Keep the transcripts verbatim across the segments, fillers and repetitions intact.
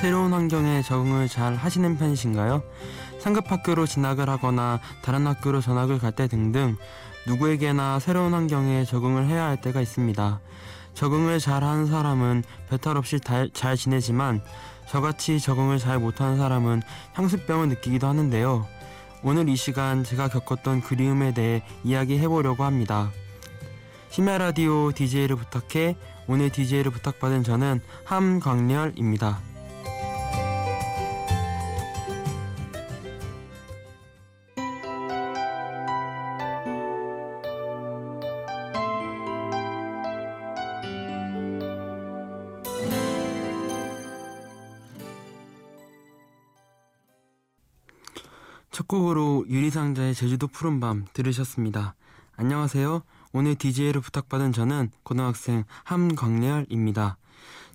새로운 환경에 적응을 잘 하시는 편이신가요? 상급 학교로 진학을 하거나 다른 학교로 전학을 갈 때 등등 누구에게나 새로운 환경에 적응을 해야 할 때가 있습니다. 적응을 잘하는 사람은 배탈 없이 다, 잘 지내지만 저같이 적응을 잘 못하는 사람은 향수병을 느끼기도 하는데요. 오늘 이 시간 제가 겪었던 그리움에 대해 이야기해보려고 합니다. 심야 라디오 디제이를 부탁해. 오늘 디제이를 부탁받은 저는 함광렬입니다. 첫 곡으로 유리상자의 제주도 푸른밤 들으셨습니다. 안녕하세요. 오늘 디제이를 부탁받은 저는 고등학생 함광렬입니다.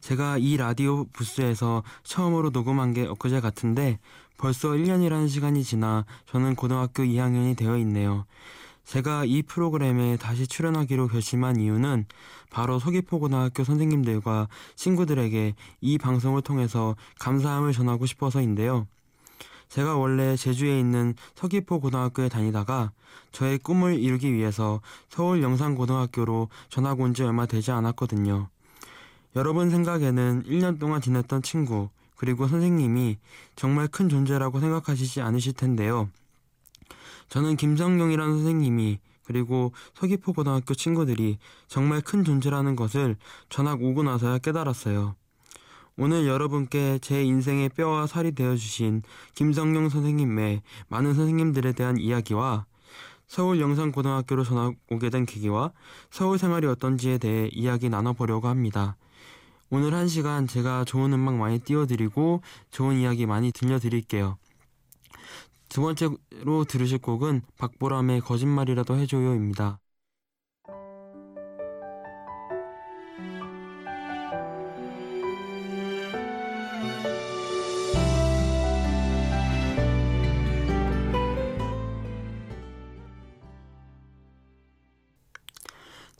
제가 이 라디오 부스에서 처음으로 녹음한 게 엊그제 같은데 벌써 일 년이라는 시간이 지나 저는 고등학교 이 학년이 되어 있네요. 제가 이 프로그램에 다시 출연하기로 결심한 이유는 바로 서귀포고등학교 선생님들과 친구들에게 이 방송을 통해서 감사함을 전하고 싶어서인데요. 제가 원래 제주에 있는 서귀포고등학교에 다니다가 저의 꿈을 이루기 위해서 서울영상고등학교로 전학 온 지 얼마 되지 않았거든요. 여러분 생각에는 일 년 동안 지냈던 친구 그리고 선생님이 정말 큰 존재라고 생각하시지 않으실 텐데요. 저는 김성경이라는 선생님이 그리고 서귀포고등학교 친구들이 정말 큰 존재라는 것을 전학 오고 나서야 깨달았어요. 오늘 여러분께 제 인생의 뼈와 살이 되어주신 김성용 선생님 외 많은 선생님들에 대한 이야기와 서울영상고등학교로 전학 오게 된 계기와 서울 생활이 어떤지에 대해 이야기 나눠보려고 합니다. 오늘 한 시간 제가 좋은 음악 많이 띄워드리고 좋은 이야기 많이 들려드릴게요. 두 번째로 들으실 곡은 박보람의 거짓말이라도 해줘요입니다.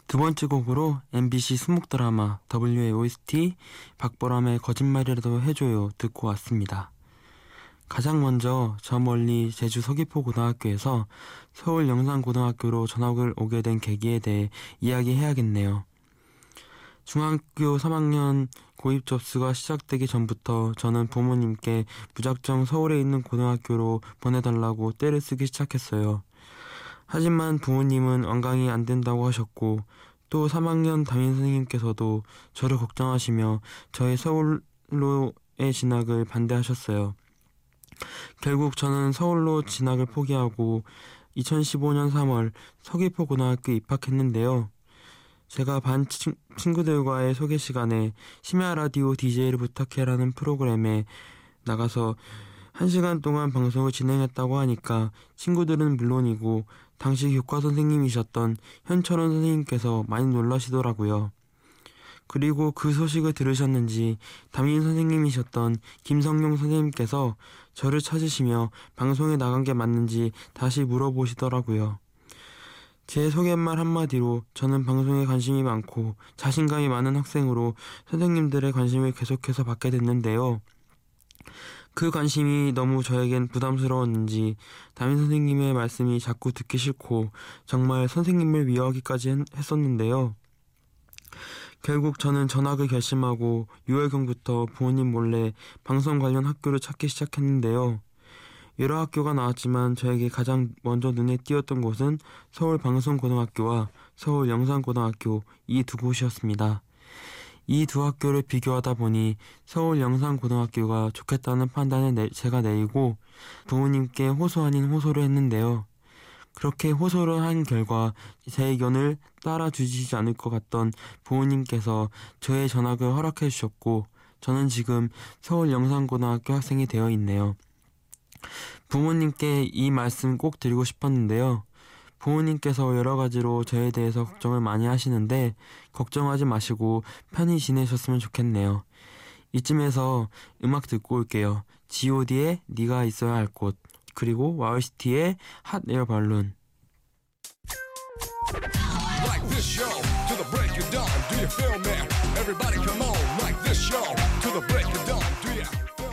두 번째 곡으로 엠비씨 수목 드라마 더블유에이오에스티 박보람의 거짓말이라도 해줘요 듣고 왔습니다. 가장 먼저 저 멀리 제주 서귀포고등학교에서 서울 영상고등학교로 전학을 오게 된 계기에 대해 이야기해야겠네요. 중학교 삼 학년 고입 접수가 시작되기 전부터 저는 부모님께 무작정 서울에 있는 고등학교로 보내달라고 떼를 쓰기 시작했어요. 하지만 부모님은 완강히 안 된다고 하셨고 또 삼 학년 담임선생님께서도 저를 걱정하시며 저의 서울로의 진학을 반대하셨어요. 결국 저는 서울로 진학을 포기하고 이천십오 년 삼월 서귀포고등학교에 입학했는데요. 제가 반 친, 친구들과의 소개 시간에 심야 라디오 디제이를 부탁해라는 프로그램에 나가서 한 시간 동안 방송을 진행했다고 하니까 친구들은 물론이고 당시 교과 선생님이셨던 현철원 선생님께서 많이 놀라시더라고요. 그리고 그 소식을 들으셨는지 담임 선생님이셨던 김성경 선생님께서 저를 찾으시며 방송에 나간 게 맞는지 다시 물어보시더라고요. 제 소개말 한마디로 저는 방송에 관심이 많고 자신감이 많은 학생으로 선생님들의 관심을 계속해서 받게 됐는데요. 그 관심이 너무 저에겐 부담스러웠는지 담임선생님의 말씀이 자꾸 듣기 싫고 정말 선생님을 미워하기까지 했었는데요. 결국 저는 전학을 결심하고 유월경부터 부모님 몰래 방송 관련 학교를 찾기 시작했는데요. 여러 학교가 나왔지만 저에게 가장 먼저 눈에 띄었던 곳은 서울방송고등학교와 서울영상고등학교 이 두 곳이었습니다. 이 두 학교를 비교하다 보니 서울영상고등학교가 좋겠다는 판단을 내, 제가 내리고 부모님께 호소 아닌 호소를 했는데요. 그렇게 호소를 한 결과 제 의견을 따라주시지 않을 것 같던 부모님께서 저의 전학을 허락해 주셨고 저는 지금 서울영상고등학교 학생이 되어 있네요. 부모님께 이 말씀 꼭 드리고 싶었는데요. 부모님께서 여러 가지로 저에 대해서 걱정을 많이 하시는데 걱정하지 마시고 편히 지내셨으면 좋겠네요. 이쯤에서 음악 듣고 올게요. 지오디의 네가 있어야 할 곳 그리고 와오에스티의 핫 에어 발룬. Like this show to the break of dawn. Do you feel me? Everybody come on. Like this show to the break of dawn. Do you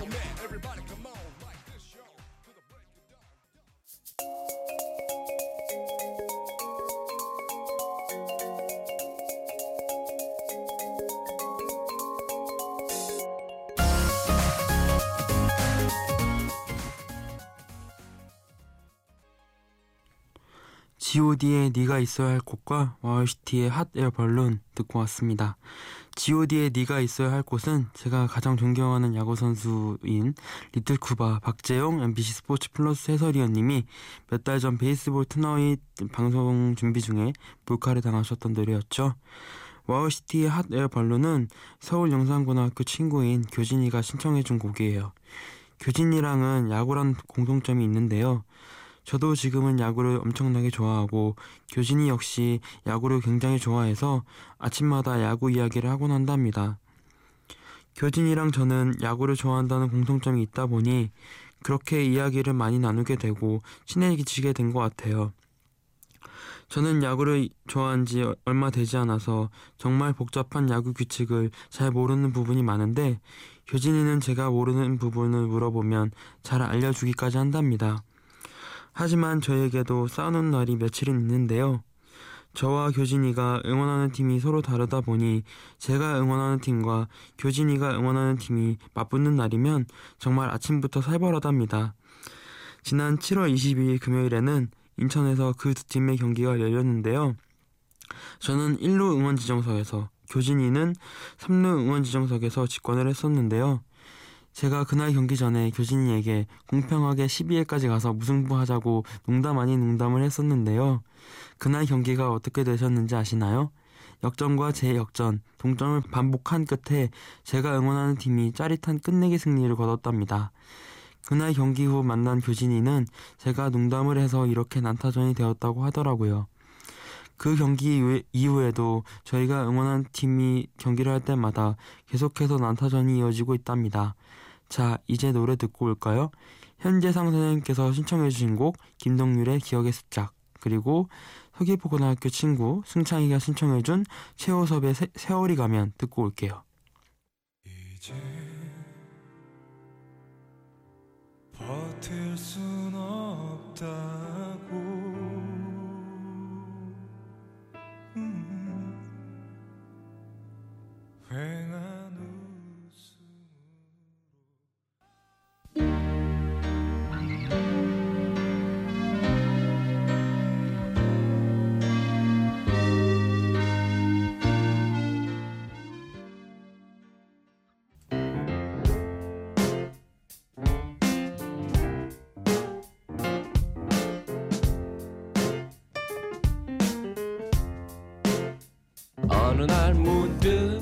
지 오.D의 네가 있어야 할 곳과 와오에스티의 핫 에어발룬 듣고 왔습니다. 지 오.D의 네가 있어야 할 곳은 제가 가장 존경하는 야구선수인 리틀쿠바 박재용 엠비씨 스포츠 플러스 해설위원님이 몇 달 전 베이스볼 투나잇 방송 준비 중에 몰카를 당하셨던 노래였죠. 와우시티의 핫 에어발룬은 서울영상고등학교 친구인 교진이가 신청해준 곡이에요. 교진이랑은 야구란 공통점이 있는데요. 저도 지금은 야구를 엄청나게 좋아하고 교진이 역시 야구를 굉장히 좋아해서 아침마다 야구 이야기를 하곤 한답니다. 교진이랑 저는 야구를 좋아한다는 공통점이 있다 보니 그렇게 이야기를 많이 나누게 되고 친해지게 된 것 같아요. 저는 야구를 좋아한 지 얼마 되지 않아서 정말 복잡한 야구 규칙을 잘 모르는 부분이 많은데 교진이는 제가 모르는 부분을 물어보면 잘 알려주기까지 한답니다. 하지만 저에게도 싸우는 날이 며칠은 있는데요. 저와 교진이가 응원하는 팀이 서로 다르다 보니 제가 응원하는 팀과 교진이가 응원하는 팀이 맞붙는 날이면 정말 아침부터 살벌하답니다. 지난 칠월 이십이일 금요일에는 인천에서 그 두 팀의 경기가 열렸는데요. 저는 일루 응원지정석에서, 교진이는 삼루 응원지정석에서 직관을 했었는데요. 제가 그날 경기 전에 교진이에게 공평하게 십이회까지 가서 무승부하자고 농담 아닌 농담을 했었는데요. 그날 경기가 어떻게 되셨는지 아시나요? 역전과 재역전, 동점을 반복한 끝에 제가 응원하는 팀이 짜릿한 끝내기 승리를 거뒀답니다. 그날 경기 후 만난 교진이는 제가 농담을 해서 이렇게 난타전이 되었다고 하더라고요. 그 경기 이후에도 저희가 응원한 팀이 경기를 할 때마다 계속해서 난타전이 이어지고 있답니다. 자, 이제 노래 듣고 올까요? 현재상 선생님께서 신청해주신 곡 김동률의 기억의 습작, 그리고 서귀포고등학교 친구 승창이가 신청해준 최호섭의 세, 세월이 가면 듣고 올게요. 이제 버틸 순 없다고 음, 휑한 어느 날 문득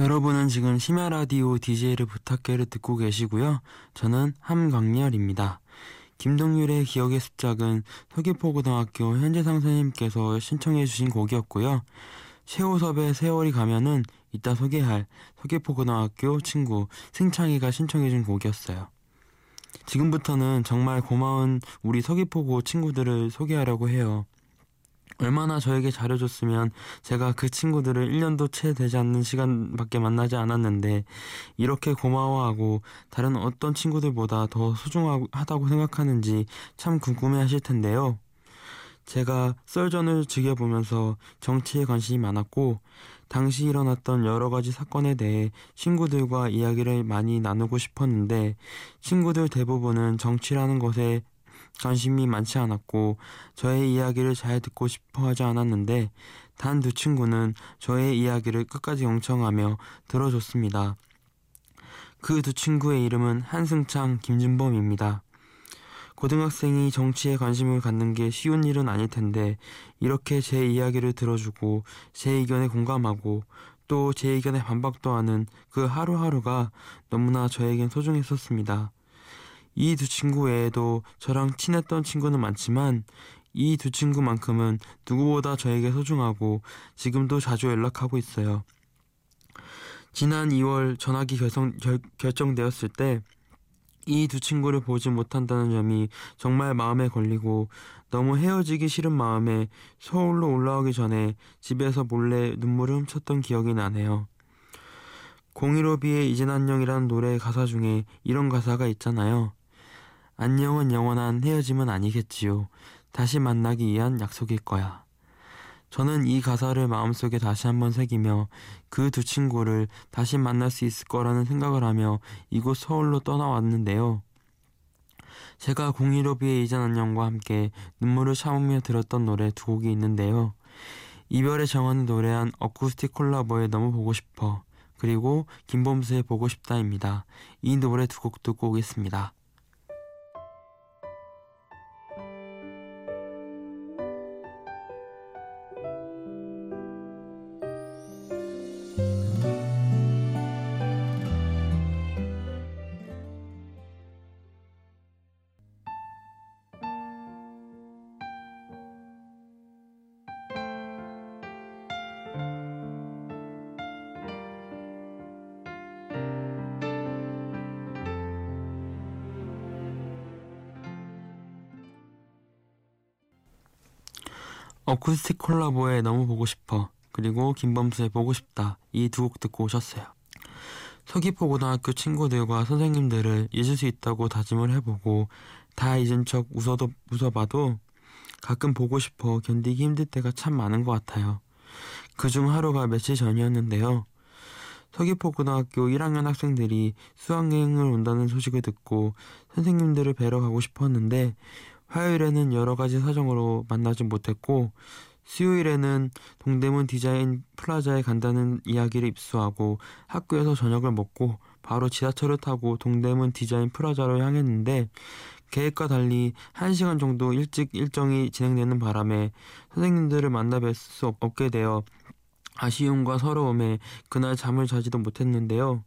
여러분은 지금 심야 라디오 디제이를 부탁해를 듣고 계시고요. 저는 함광렬입니다. 김동률의 기억의 습작은 서귀포고등학교 현재상 선생님께서 신청해 주신 곡이었고요. 최호섭의 세월이 가면은 이따 소개할 서귀포고등학교 친구 승창이가 신청해 준 곡이었어요. 지금부터는 정말 고마운 우리 서귀포고 친구들을 소개하려고 해요. 얼마나 저에게 잘해줬으면 제가 그 친구들을 일년도 채 되지 않는 시간밖에 만나지 않았는데 이렇게 고마워하고 다른 어떤 친구들보다 더 소중하다고 생각하는지 참 궁금해하실 텐데요. 제가 썰전을 즐겨보면서 정치에 관심이 많았고 당시 일어났던 여러가지 사건에 대해 친구들과 이야기를 많이 나누고 싶었는데 친구들 대부분은 정치라는 것에 관심이 많지 않았고 저의 이야기를 잘 듣고 싶어 하지 않았는데 단 두 친구는 저의 이야기를 끝까지 경청하며 들어줬습니다. 그 두 친구의 이름은 한승창, 김준범입니다. 고등학생이 정치에 관심을 갖는 게 쉬운 일은 아닐 텐데 이렇게 제 이야기를 들어주고 제 의견에 공감하고 또 제 의견에 반박도 하는 그 하루하루가 너무나 저에겐 소중했었습니다. 이 두 친구 외에도 저랑 친했던 친구는 많지만 이 두 친구만큼은 누구보다 저에게 소중하고 지금도 자주 연락하고 있어요. 지난 이월 전학이 결성, 결, 결정되었을 때 이 두 친구를 보지 못한다는 점이 정말 마음에 걸리고 너무 헤어지기 싫은 마음에 서울로 올라오기 전에 집에서 몰래 눈물을 훔쳤던 기억이 나네요. 공일오비의 이젠 안녕이라는 노래의 가사 중에 이런 가사가 있잖아요. 안녕은 영원한 헤어짐은 아니겠지요. 다시 만나기 위한 약속일 거야. 저는 이 가사를 마음속에 다시 한번 새기며 그 두 친구를 다시 만날 수 있을 거라는 생각을 하며 이곳 서울로 떠나왔는데요. 제가 공일오비의 이젠 안녕과 함께 눈물을 참으며 들었던 노래 두 곡이 있는데요. 이별의 정원을 노래한 어쿠스틱 콜라보의 너무 보고 싶어, 그리고 김범수의 보고 싶다입니다. 이 노래 두 곡 듣고 오겠습니다. 어쿠스틱 콜라보의 너무 보고 싶어, 그리고 김범수의 보고 싶다, 이 두 곡 듣고 오셨어요. 서귀포고등학교 친구들과 선생님들을 잊을 수 있다고 다짐을 해보고 다 잊은 척 웃어도, 웃어봐도 가끔 보고 싶어 견디기 힘들 때가 참 많은 것 같아요. 그중 하루가 며칠 전이었는데요. 서귀포고등학교 일 학년 학생들이 수학여행을 온다는 소식을 듣고 선생님들을 뵈러 가고 싶었는데 화요일에는 여러가지 사정으로 만나지 못했고 수요일에는 동대문 디자인 플라자에 간다는 이야기를 입수하고 학교에서 저녁을 먹고 바로 지하철을 타고 동대문 디자인 플라자로 향했는데 계획과 달리 한 시간 정도 일찍 일정이 진행되는 바람에 선생님들을 만나 뵐 수 없게 되어 아쉬움과 서러움에 그날 잠을 자지도 못했는데요.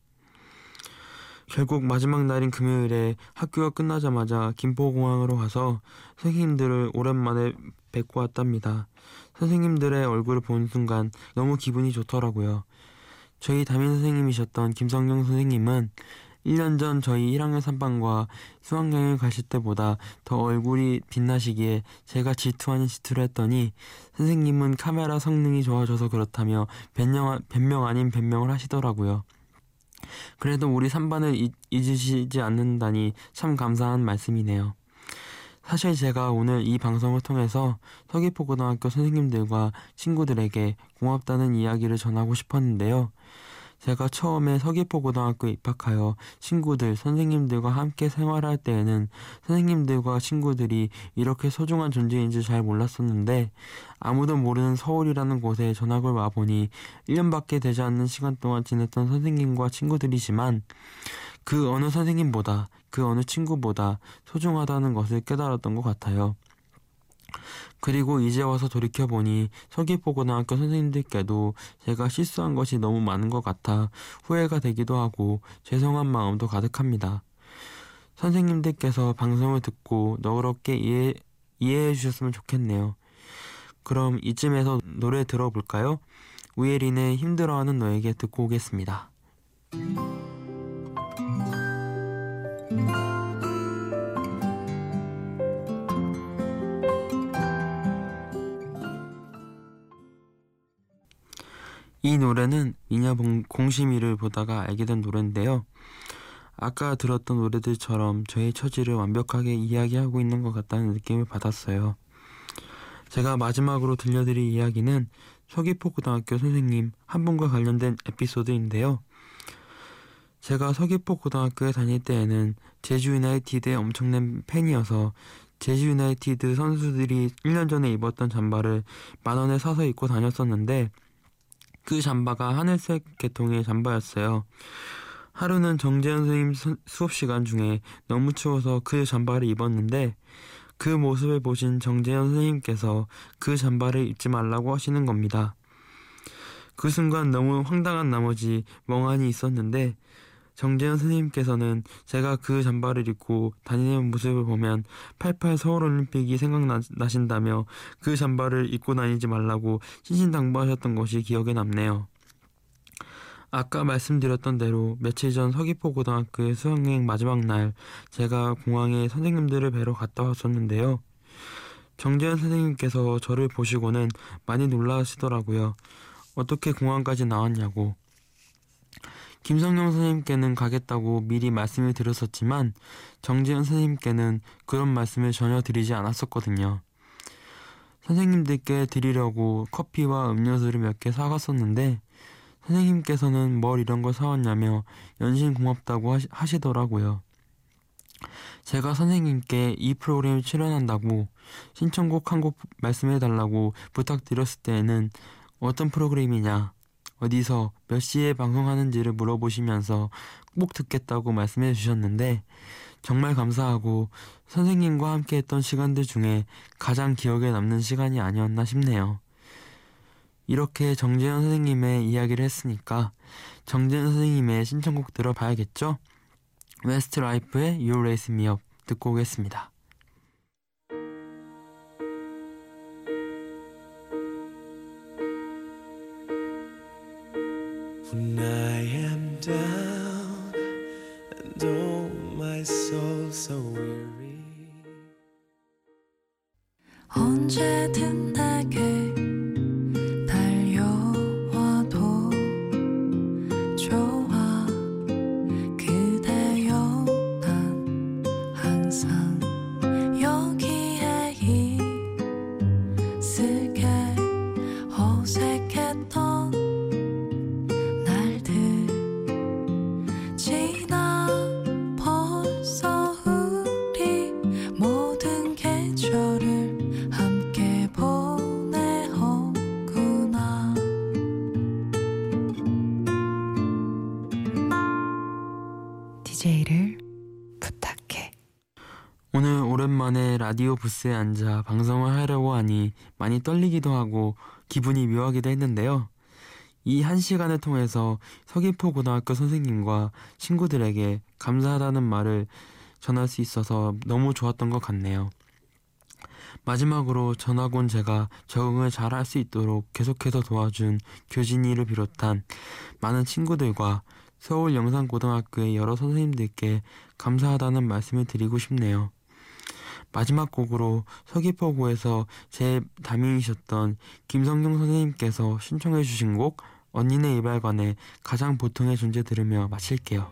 결국 마지막 날인 금요일에 학교가 끝나자마자 김포공항으로 가서 선생님들을 오랜만에 뵙고 왔답니다. 선생님들의 얼굴을 본 순간 너무 기분이 좋더라고요. 저희 담임선생님이셨던 김성경 선생님은 일 년 전 저희 일 학년 삼 반과 수학여행을 가실 때보다 더 얼굴이 빛나시기에 제가 질투 아닌 질투를 했더니 선생님은 카메라 성능이 좋아져서 그렇다며 변명, 변명 아닌 변명을 하시더라고요. 그래도 우리 삼 반을 잊으시지 않는다니 참 감사한 말씀이네요. 사실 제가 오늘 이 방송을 통해서 서귀포고등학교 선생님들과 친구들에게 고맙다는 이야기를 전하고 싶었는데요. 제가 처음에 서귀포고등학교에 입학하여 친구들, 선생님들과 함께 생활할 때에는 선생님들과 친구들이 이렇게 소중한 존재인지 잘 몰랐었는데 아무도 모르는 서울이라는 곳에 전학을 와보니 일 년밖에 되지 않는 시간 동안 지냈던 선생님과 친구들이지만 그 어느 선생님보다 그 어느 친구보다 소중하다는 것을 깨달았던 것 같아요. 그리고 이제 와서 돌이켜보니 서귀포고등학교 선생님들께도 제가 실수한 것이 너무 많은 것 같아 후회가 되기도 하고 죄송한 마음도 가득합니다. 선생님들께서 방송을 듣고 너그럽게 이해, 이해해 주셨으면 좋겠네요. 그럼 이쯤에서 노래 들어볼까요? 우예린의 힘들어하는 너에게 듣고 오겠습니다. 이 노래는 미녀 공심이를 보다가 알게 된 노래인데요. 아까 들었던 노래들처럼 저의 처지를 완벽하게 이야기하고 있는 것 같다는 느낌을 받았어요. 제가 마지막으로 들려드릴 이야기는 서귀포고등학교 선생님 한 분과 관련된 에피소드인데요. 제가 서귀포고등학교에 다닐 때에는 제주 유나이티드의 엄청난 팬이어서 제주 유나이티드 선수들이 일 년 전에 입었던 잠바를 만 원에 사서 입고 다녔었는데 그 잠바가 하늘색 계통의 잠바였어요. 하루는 정재현 선생님 수업시간 중에 너무 추워서 그 잠바를 입었는데 그 모습을 보신 정재현 선생님께서 그 잠바를 입지 말라고 하시는 겁니다. 그 순간 너무 황당한 나머지 멍하니 있었는데 정재현 선생님께서는 제가 그 잠바를 입고 다니는 모습을 보면 팔십팔 서울올림픽이 생각나신다며 그 잠바를 입고 다니지 말라고 신신당부하셨던 것이 기억에 남네요. 아까 말씀드렸던 대로 며칠 전 서귀포고등학교의 수학여행 마지막 날 제가 공항에 선생님들을 뵈러 갔다 왔었는데요. 정재현 선생님께서 저를 보시고는 많이 놀라시더라고요. 어떻게 공항까지 나왔냐고. 김성경 선생님께는 가겠다고 미리 말씀을 드렸었지만 정재현 선생님께는 그런 말씀을 전혀 드리지 않았었거든요. 선생님들께 드리려고 커피와 음료수를 몇 개 사갔었는데 선생님께서는 뭘 이런 걸 사왔냐며 연신 고맙다고 하시, 하시더라고요. 제가 선생님께 이 프로그램 출연한다고 신청곡 한 곡 말씀해달라고 부탁드렸을 때에는 어떤 프로그램이냐, 어디서 몇 시에 방송하는지를 물어보시면서 꼭 듣겠다고 말씀해 주셨는데 정말 감사하고 선생님과 함께했던 시간들 중에 가장 기억에 남는 시간이 아니었나 싶네요. 이렇게 정재현 선생님의 이야기를 했으니까 정재현 선생님의 신청곡 들어봐야겠죠? 웨스트라이프의 You Raise Me Up 듣고 오겠습니다. When I am down and oh my soul so weary 언제든 내게 달려와도 좋아 그대여 난 항상 여기에 있을게 어색했던 라디오 부스에 앉아 방송을 하려고 하니 많이 떨리기도 하고 기분이 묘하기도 했는데요. 이 한 시간을 통해서 서귀포고등학교 선생님과 친구들에게 감사하다는 말을 전할 수 있어서 너무 좋았던 것 같네요. 마지막으로 전학 온 제가 적응을 잘 할 수 있도록 계속해서 도와준 교진이를 비롯한 많은 친구들과 서울영상고등학교의 여러 선생님들께 감사하다는 말씀을 드리고 싶네요. 마지막 곡으로 서귀포고에서 제 담임이셨던 김성경 선생님께서 신청해 주신 곡 언니네 이발관의 가장 보통의 존재 들으며 마칠게요.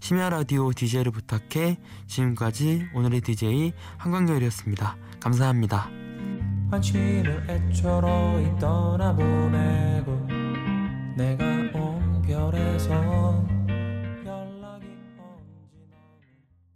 심야 라디오 디제이를 부탁해. 지금까지 오늘의 디제이 한광열이었습니다. 감사합니다. 관심을 애초로 떠나보면